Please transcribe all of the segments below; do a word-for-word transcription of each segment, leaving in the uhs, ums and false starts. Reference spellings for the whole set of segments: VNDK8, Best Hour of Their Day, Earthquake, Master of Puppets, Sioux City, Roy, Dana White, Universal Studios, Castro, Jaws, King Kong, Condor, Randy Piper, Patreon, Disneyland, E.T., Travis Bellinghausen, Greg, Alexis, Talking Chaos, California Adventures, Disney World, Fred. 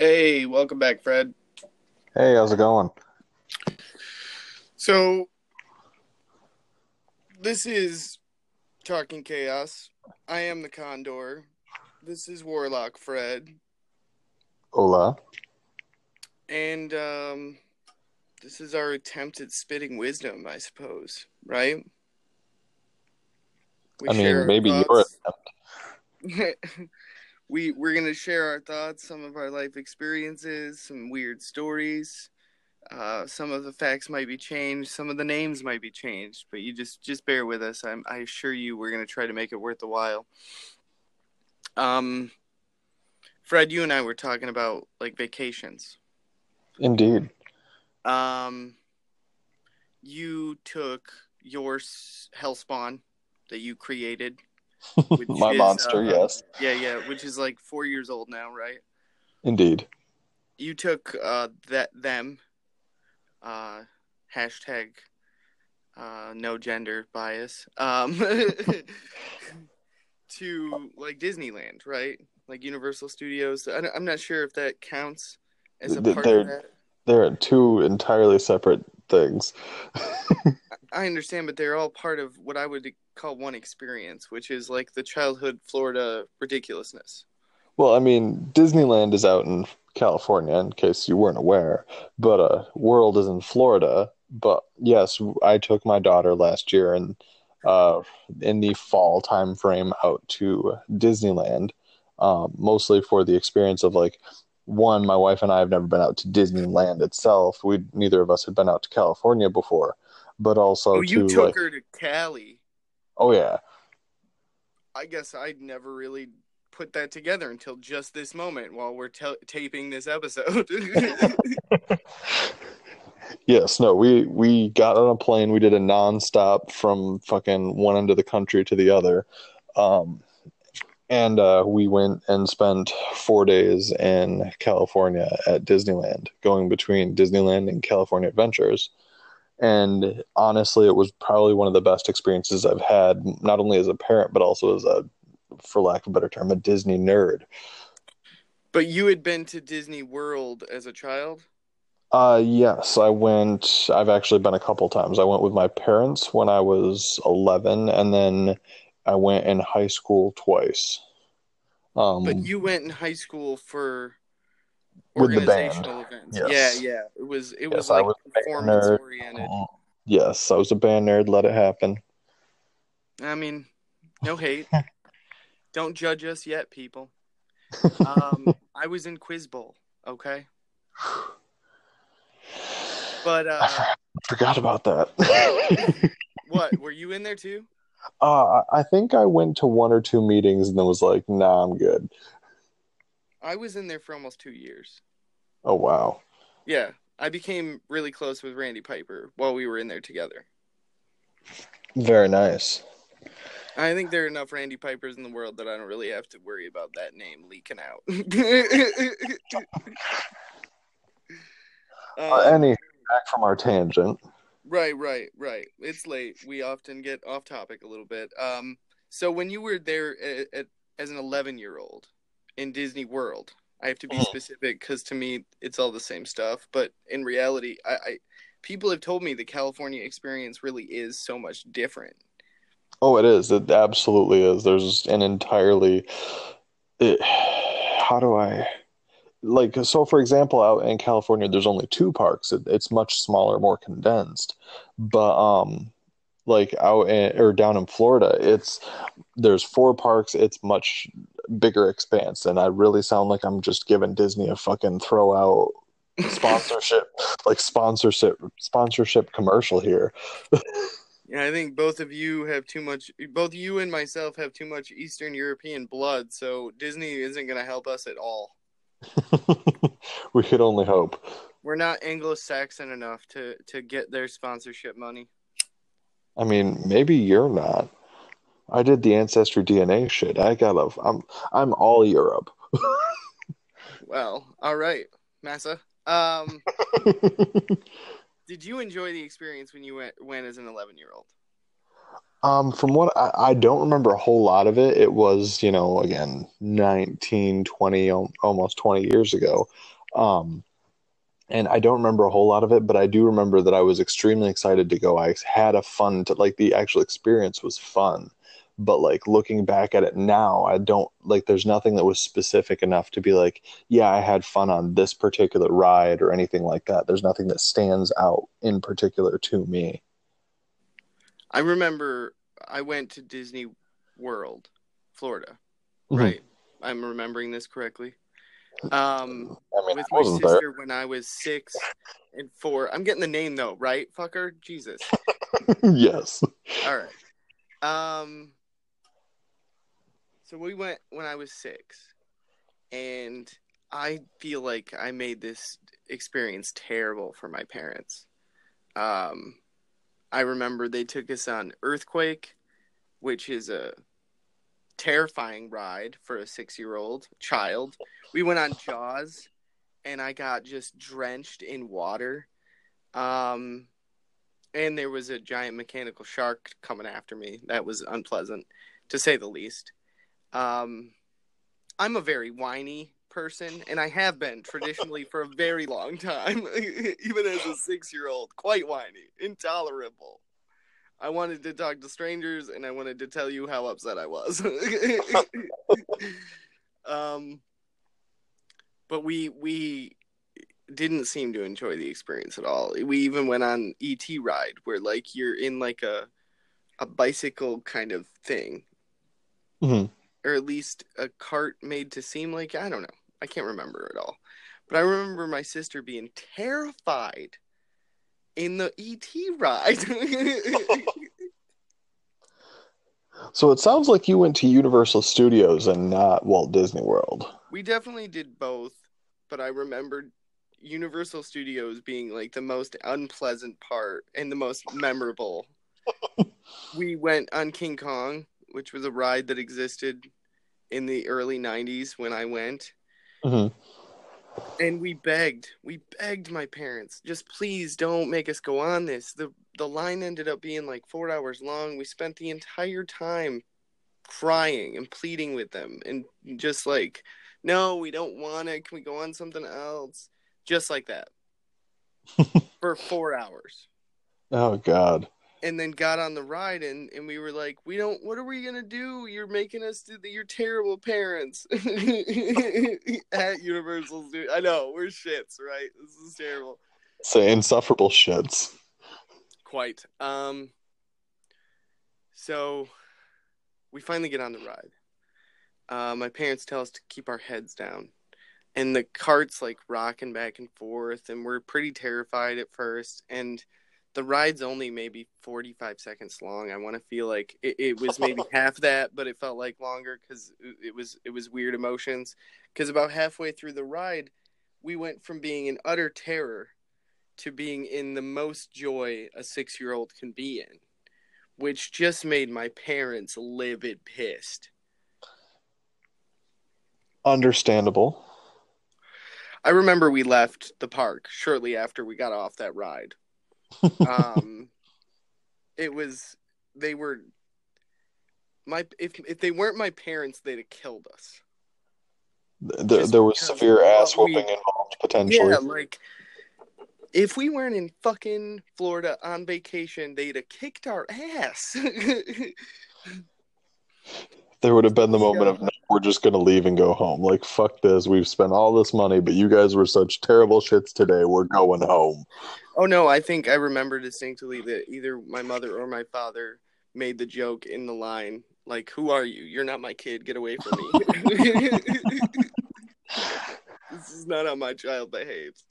Hey, welcome back, Fred. Hey, how's it going? So, this is Talking Chaos. I am the Condor. This is Warlock Fred. Hola. And um, this is our attempt at spitting wisdom, I suppose, right? We I mean, maybe your attempt. We, we're going to share our thoughts, some of our life experiences, some weird stories. Uh, some of the facts might be changed. Some of the names might be changed. But you just, just bear with us. I'm, I assure you we're going to try to make it worth the while. Um, Fred, you and I were talking about, like, vacations. Indeed. Um, you took your hellspawn that you created. Which my is, monster, uh, yes. Yeah, yeah, which is like four years old now, right? Indeed. You took uh, that them, uh, hashtag uh, no gender bias, um, to like Disneyland, right? Like Universal Studios. I, I'm not sure if that counts as a part they're, of that. They're two entirely separate things. I understand, but they're all part of what I would call one experience, which is like the childhood Florida ridiculousness. Well, I mean, Disneyland is out in California, in case you weren't aware, but uh, World is in Florida. But yes, I took my daughter last year and uh, in the fall time frame out to Disneyland, um, mostly for the experience of like, one, my wife and I have never been out to Disneyland itself. We neither of us had been out to California before. But also, oh, you to, took like, her to Cali. Oh yeah. I guess I'd never really put that together until just this moment while we're t- taping this episode. Yes, no, we we got on a plane. We did a nonstop from fucking one end of the country to the other, um, and uh, we went and spent four days in California at Disneyland, going between Disneyland and California Adventures. And honestly, it was probably one of the best experiences I've had, not only as a parent, but also as a, for lack of a better term, a Disney nerd. But you had been to Disney World as a child? Uh, yes, I went, I've actually been a couple times. I went with my parents when I was eleven, and then I went in high school twice. Um, but you went in high school for... with the band. Events. Yes. Yeah, yeah. It was it yes, was like was performance oriented. Yes, I was a band nerd, let it happen. I mean, no hate. Don't judge us yet, people. Um I was in Quiz Bowl, okay? But uh I forgot about that. What? Were you in there too? Uh I think I went to one or two meetings and then was like, nah, I'm good. I was in there for almost two years. Oh, wow. Yeah. I became really close with Randy Piper while we were in there together. Very nice. I think there are enough Randy Pipers in the world that I don't really have to worry about that name leaking out. uh, um, any back from our tangent. Right, right, right. It's late. We often get off topic a little bit. Um, so when you were there at, at, as an eleven-year-old, in Disney World, I have to be specific because to me it's all the same stuff. But in reality, I, I people have told me the California experience really is so much different. Oh, it is. It absolutely is. There's an entirely. It, how do I like? So, for example, out in California, there's only two parks. It, it's much smaller, more condensed. But um, like out in, or down in Florida, it's there's four parks. It's much. Bigger expanse, and I really sound like I'm just giving Disney a fucking throw out sponsorship, like sponsorship, sponsorship commercial here. Yeah, I think both of you have too much. Both you and myself have too much Eastern European blood, so Disney isn't going to help us at all. We could only hope. We're not Anglo-Saxon enough to to get their sponsorship money. I mean, maybe you're not. I did the Ancestry D N A shit. I got a... I'm, I'm all Europe. Well, all right, Massa. Um, did you enjoy the experience when you went, went as an eleven-year-old? Um, from what I, I don't remember a whole lot of it. It was, you know, again, nineteen, twenty, almost twenty years ago. Um, and I don't remember a whole lot of it, but I do remember that I was extremely excited to go. I had a fun, to, like, the actual experience was fun. But, like, looking back at it now, I don't, like, there's nothing that was specific enough to be like, yeah, I had fun on this particular ride or anything like that. There's nothing that stands out in particular to me. I remember I went to Disney World, Florida, mm-hmm. right? I'm remembering this correctly. Um, I mean, with I my sister there. When I was six and four. I'm getting the name, though, right, fucker? Jesus. Yes. All right. Um... So we went when I was six, and I feel like I made this experience terrible for my parents. Um, I remember they took us on Earthquake, which is a terrifying ride for a six-year-old child. We went on Jaws, and I got just drenched in water. Um, and there was a giant mechanical shark coming after me. That was unpleasant, to say the least. Um, I'm a very whiny person, and I have been traditionally for a very long time, even as a six-year-old, quite whiny, intolerable. I wanted to talk to strangers, and I wanted to tell you how upset I was. um, but we we didn't seem to enjoy the experience at all. We even went on E T ride, where, like, you're in, like, a a bicycle kind of thing. Mm-hmm. Or at least a cart made to seem like, I don't know. I can't remember at all. But I remember my sister being terrified in the E T ride. So it sounds like you went to Universal Studios and not Walt Disney World. We definitely did both, but I remembered Universal Studios being, like, the most unpleasant part and the most memorable. We went on King Kong, which was a ride that existed in the early nineties when I went. Mm-hmm. And we begged. We begged my parents, just please don't make us go on this. The the line ended up being like four hours long. We spent the entire time crying and pleading with them. And just like, no, we don't want it. Can we go on something else? Just like that. For four hours. Oh, God. And then got on the ride, and, and we were like, we don't, what are we going to do? You're making us do the, you're terrible parents. At Universal Studios. I know, we're shits, right? This is terrible. So insufferable shits. Quite. Um. So we finally get on the ride. Uh, my parents tell us to keep our heads down. And the cart's, like, rocking back and forth, and we're pretty terrified at first. And the ride's only maybe forty-five seconds long. I want to feel like it, it was maybe half that, but it felt like longer because it was it was weird emotions. Because about halfway through the ride, we went from being in utter terror to being in the most joy a six-year-old can be in, which just made my parents livid pissed. Understandable. I remember we left the park shortly after we got off that ride. um, it was, they were my, if if they weren't my parents, they'd have killed us. There, there was severe ass whooping involved, potentially. Yeah, like, if we weren't in fucking Florida on vacation, they'd have kicked our ass. There would have been the moment yeah. of, no, we're just going to leave and go home. Like, fuck this. We've spent all this money, but you guys were such terrible shits today. We're going home. Oh, no. I think I remember distinctly that either my mother or my father made the joke in the line, like, who are you? You're not my kid. Get away from me. This is not how my child behaves.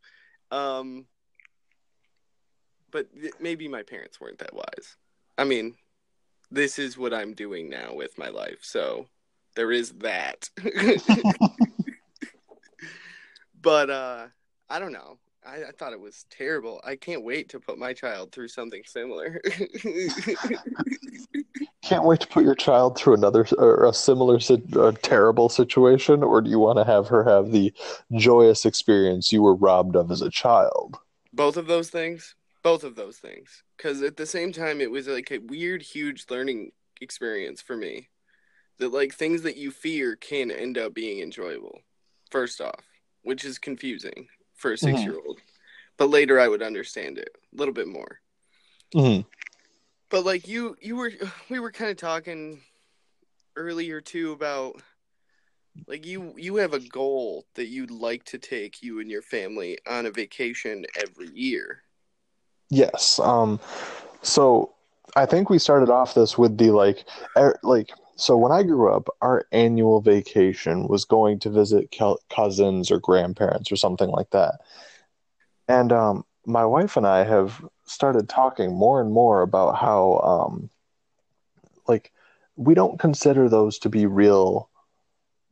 Um, but th- maybe my parents weren't that wise. I mean, this is what I'm doing now with my life. So there is that. But uh, I don't know. I, I thought it was terrible. I can't wait to put my child through something similar. Can't wait to put your child through another or a similar a terrible situation, or do you want to have her have the joyous experience you were robbed of as a child? Both of those things. both of those things, because at the same time it was like a weird, huge learning experience for me that like things that you fear can end up being enjoyable first off, which is confusing for a six-year-old, mm-hmm. but later I would understand it a little bit more. Mm-hmm. But like you, you were, we were kind of talking earlier too about like you, you have a goal that you'd like to take you and your family on a vacation every year. Yes. Um, so I think we started off this with the like, er, like, so when I grew up, our annual vacation was going to visit cal- cousins or grandparents or something like that. And um, my wife and I have started talking more and more about how, um, like, we don't consider those to be real,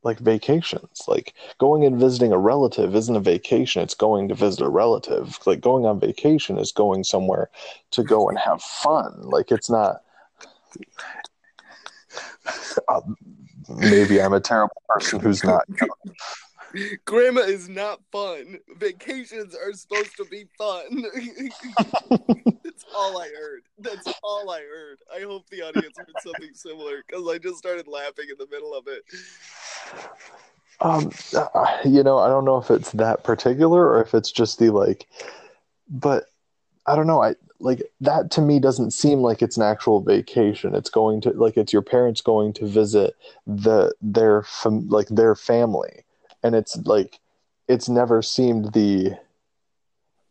like, vacations. Like, going and visiting a relative isn't a vacation. It's going to visit a relative. Like, going on vacation is going somewhere to go and have fun. Like, it's not... Uh, maybe I'm a terrible person who's not young. Grandma is not fun. Vacations are supposed to be fun. That's all I heard. That's all I heard. I hope the audience heard something similar because I just started laughing in the middle of it. Um, uh, you know, I don't know if it's that particular or if it's just the like, but I don't know. I. Like, that to me doesn't seem like it's an actual vacation. It's going to, like, it's your parents going to visit the their fam- like their family, and it's like, it's never seemed the,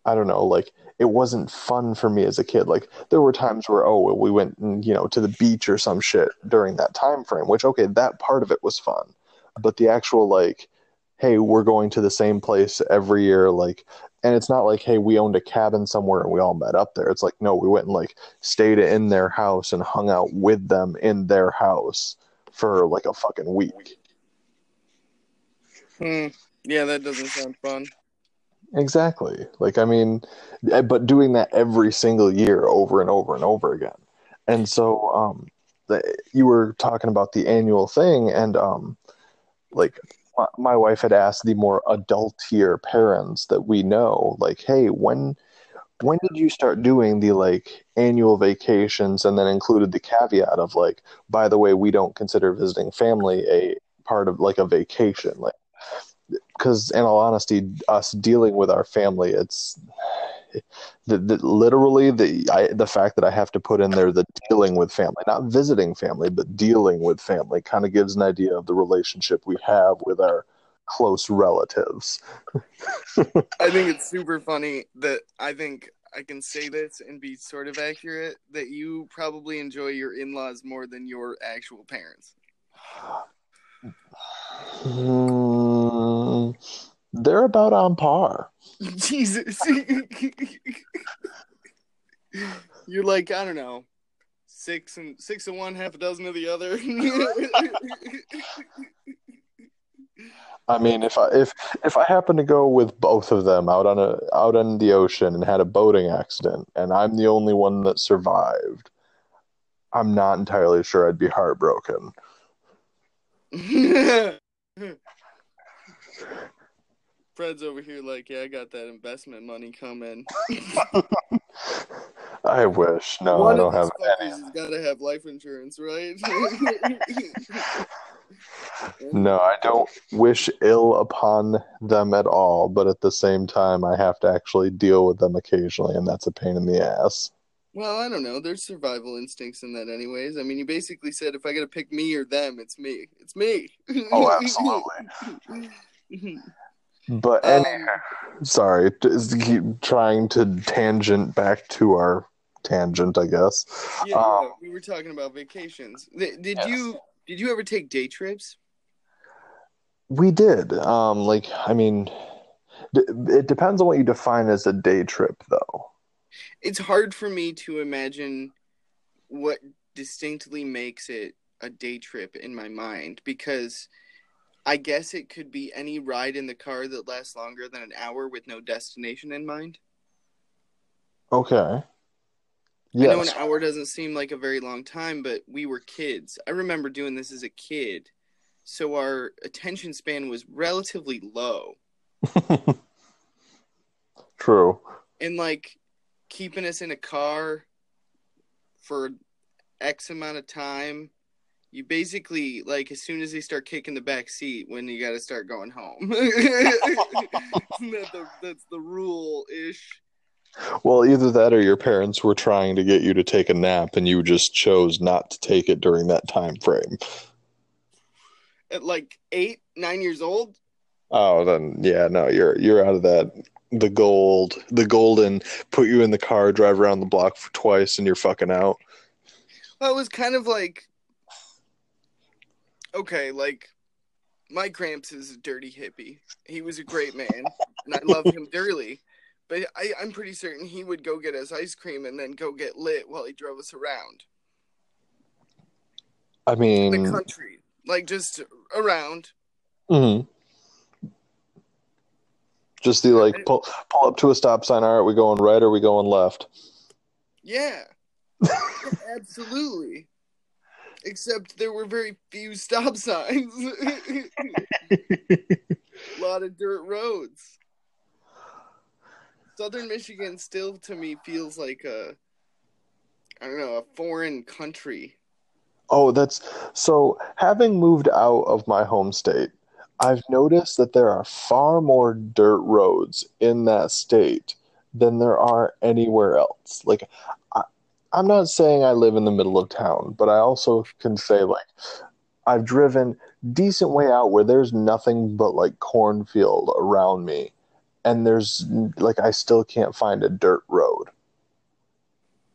I don't know, like it wasn't fun for me as a kid. Like there were times where oh we went and, you know, to the beach or some shit during that time frame, which okay, that part of it was fun, but the actual like, hey, we're going to the same place every year, like. And it's not like, hey, we owned a cabin somewhere and we all met up there. It's like, no, we went and like stayed in their house and hung out with them in their house for like a fucking week. Hmm. Yeah, that doesn't sound fun. Exactly. Like, I mean, but doing that every single year over and over and over again. And so um, the, you were talking about the annual thing and um, like... my wife had asked the more adultier parents that we know, like, hey, when when did you start doing the, like, annual vacations, and then included the caveat of, like, by the way, we don't consider visiting family a part of, like, a vacation. Like, because, in all honesty, us dealing with our family, it's the, the, literally the I, the fact that I have to put in there the dealing with family, not visiting family, but dealing with family kind of gives an idea of the relationship we have with our close relatives. I think it's super funny that I think I can say this and be sort of accurate, that you probably enjoy your in-laws more than your actual parents. Mm, they're about on par. Jesus. You're like, I don't know, six and six of one, half a dozen of the other. I mean, if I if if I happen to go with both of them out on a out on the ocean and had a boating accident and I'm the only one that survived, I'm not entirely sure I'd be heartbroken. Fred's over here like, yeah, I got that investment money coming. I wish. No, One I don't have any. One of these fuckers has got to have life insurance, right? No, I don't wish ill upon them at all, but at the same time, I have to actually deal with them occasionally, and that's a pain in the ass. Well, I don't know. There's survival instincts in that anyways. I mean, you basically said, if I got to pick me or them, it's me. It's me. Oh, absolutely. But anyway, um, sorry, keep trying to tangent back to our tangent, I guess. Yeah, um, we were talking about vacations. Did, did yes. you did you ever take day trips? We did. Um, like, I mean, d- it depends on what you define as a day trip, though. It's hard for me to imagine what distinctly makes it a day trip in my mind, because I guess it could be any ride in the car that lasts longer than an hour with no destination in mind. Okay. Yes. I know an hour doesn't seem like a very long time, but we were kids. I remember doing this as a kid, so our attention span was relatively low. True. And, like, keeping us in a car for X amount of time, you basically, like, as soon as they start kicking the back seat, when you got to start going home. that the, that's the rule-ish. Well, either that or your parents were trying to get you to take a nap and you just chose not to take it during that time frame. At, like, eight, nine years old? Oh, then, yeah, no, you're you're out of that. The gold, the golden, put you in the car, drive around the block for twice, and you're fucking out. Well, it was kind of like... Okay, like, my Gramps is a dirty hippie. He was a great man, and I love him dearly. But I, I'm pretty certain he would go get us ice cream and then go get lit while he drove us around. I mean... The country. Like, just around. Mm-hmm. Just the, like, pull, pull up to a stop sign. All right, we going right or we going left? Yeah. Absolutely. Except there were very few stop signs. A lot of dirt roads. Southern Michigan still, to me, feels like a, I don't know, a foreign country. Oh, that's... So, having moved out of my home state, I've noticed that there are far more dirt roads in that state than there are anywhere else. Like, I, I'm not saying I live in the middle of town, but I also can say, like, I've driven decent way out where there's nothing but, like, cornfield around me. And there's, like, I still can't find a dirt road.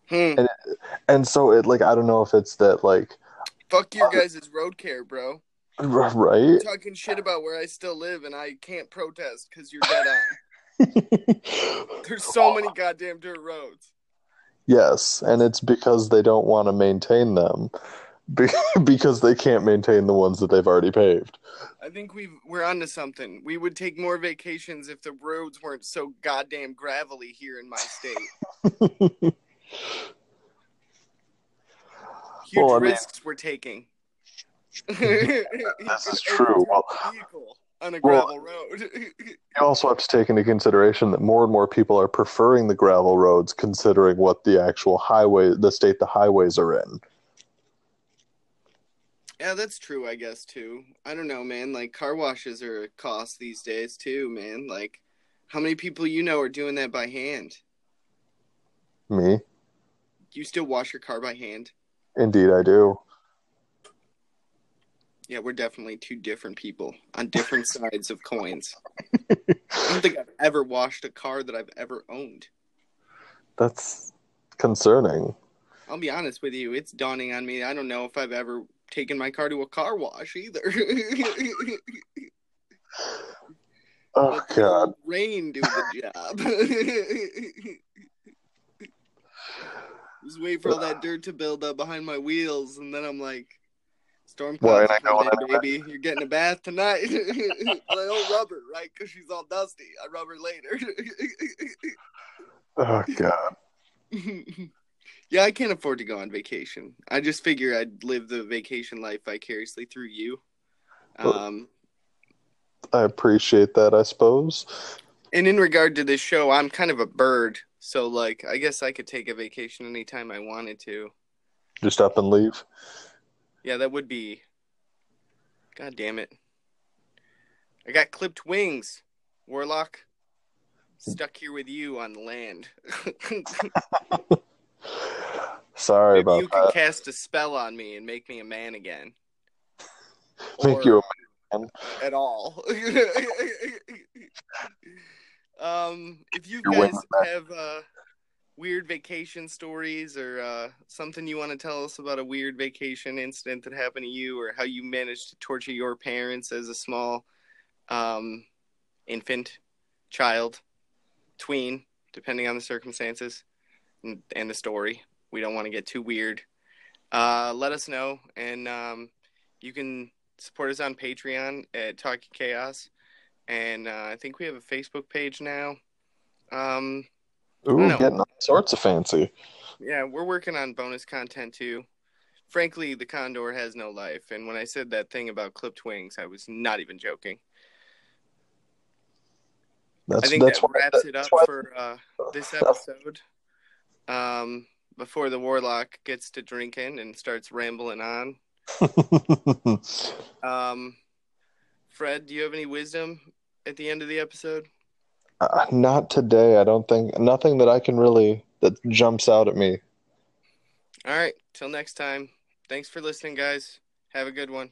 Hmm. And, and so, it like, I don't know if it's that, like... Fuck your uh, guys' road care, bro. Right? I'm talking shit about where I still live, and I can't protest because you're dead on. There's so many goddamn dirt roads. Yes, and it's because they don't want to maintain them. Because they can't maintain the ones that they've already paved. I think we've, we're onto something. We would take more vacations if the roads weren't so goddamn gravelly here in my state. Huge well, risks mean, we're taking. Yeah, this is true. Well, on a gravel well, road. You also have to take into consideration that more and more people are preferring the gravel roads, considering what the actual highway, the state the highways are in. Yeah, that's true, I guess, too. I don't know, man. Like, car washes are a cost these days, too, man. Like, how many people you know are doing that by hand? Me? You still wash your car by hand? Indeed, I do. Yeah, we're definitely two different people on different sides of coins. I don't think I've ever washed a car that I've ever owned. That's concerning. I'll be honest with you. It's dawning on me. I don't know if I've ever... taking my car to a car wash either. Oh, God. Rain do the job. Just wait for all that dirt to build up behind my wheels, and then I'm like, storm clouds, baby. You're getting a bath tonight. I don't rub her, right? Because she's all dusty. I rub her later. Oh, God. Yeah, I can't afford to go on vacation. I just figure I'd live the vacation life vicariously through you. Um, I appreciate that, I suppose. And in regard to this show, I'm kind of a bird. So, like, I guess I could take a vacation anytime I wanted to. Just up and leave? Yeah, that would be... God damn it. I got clipped wings, Warlock. Stuck here with you on land. Sorry Maybe about you that. You can cast a spell on me and make me a man again. Make or you a man at all. um, if you You're guys have uh, weird vacation stories or uh, something you want to tell us about a weird vacation incident that happened to you, or how you managed to torture your parents as a small um, infant, child, tween, depending on the circumstances and, and the story. We don't want to get too weird. Uh, let us know. And um, you can support us on Patreon at Talking Chaos. And uh, I think we have a Facebook page now. Um, Ooh, getting all sorts of fancy. Yeah, we're working on bonus content, too. Frankly, the Condor has no life. And when I said that thing about clipped wings, I was not even joking. That's, I think that's that why, wraps that, it up for uh, this episode. um, before the warlock gets to drinking and starts rambling on. um, Fred, do you have any wisdom at the end of the episode? Uh, not today, I don't think. Nothing that I can really, that jumps out at me. All right, till next time. Thanks for listening, guys. Have a good one.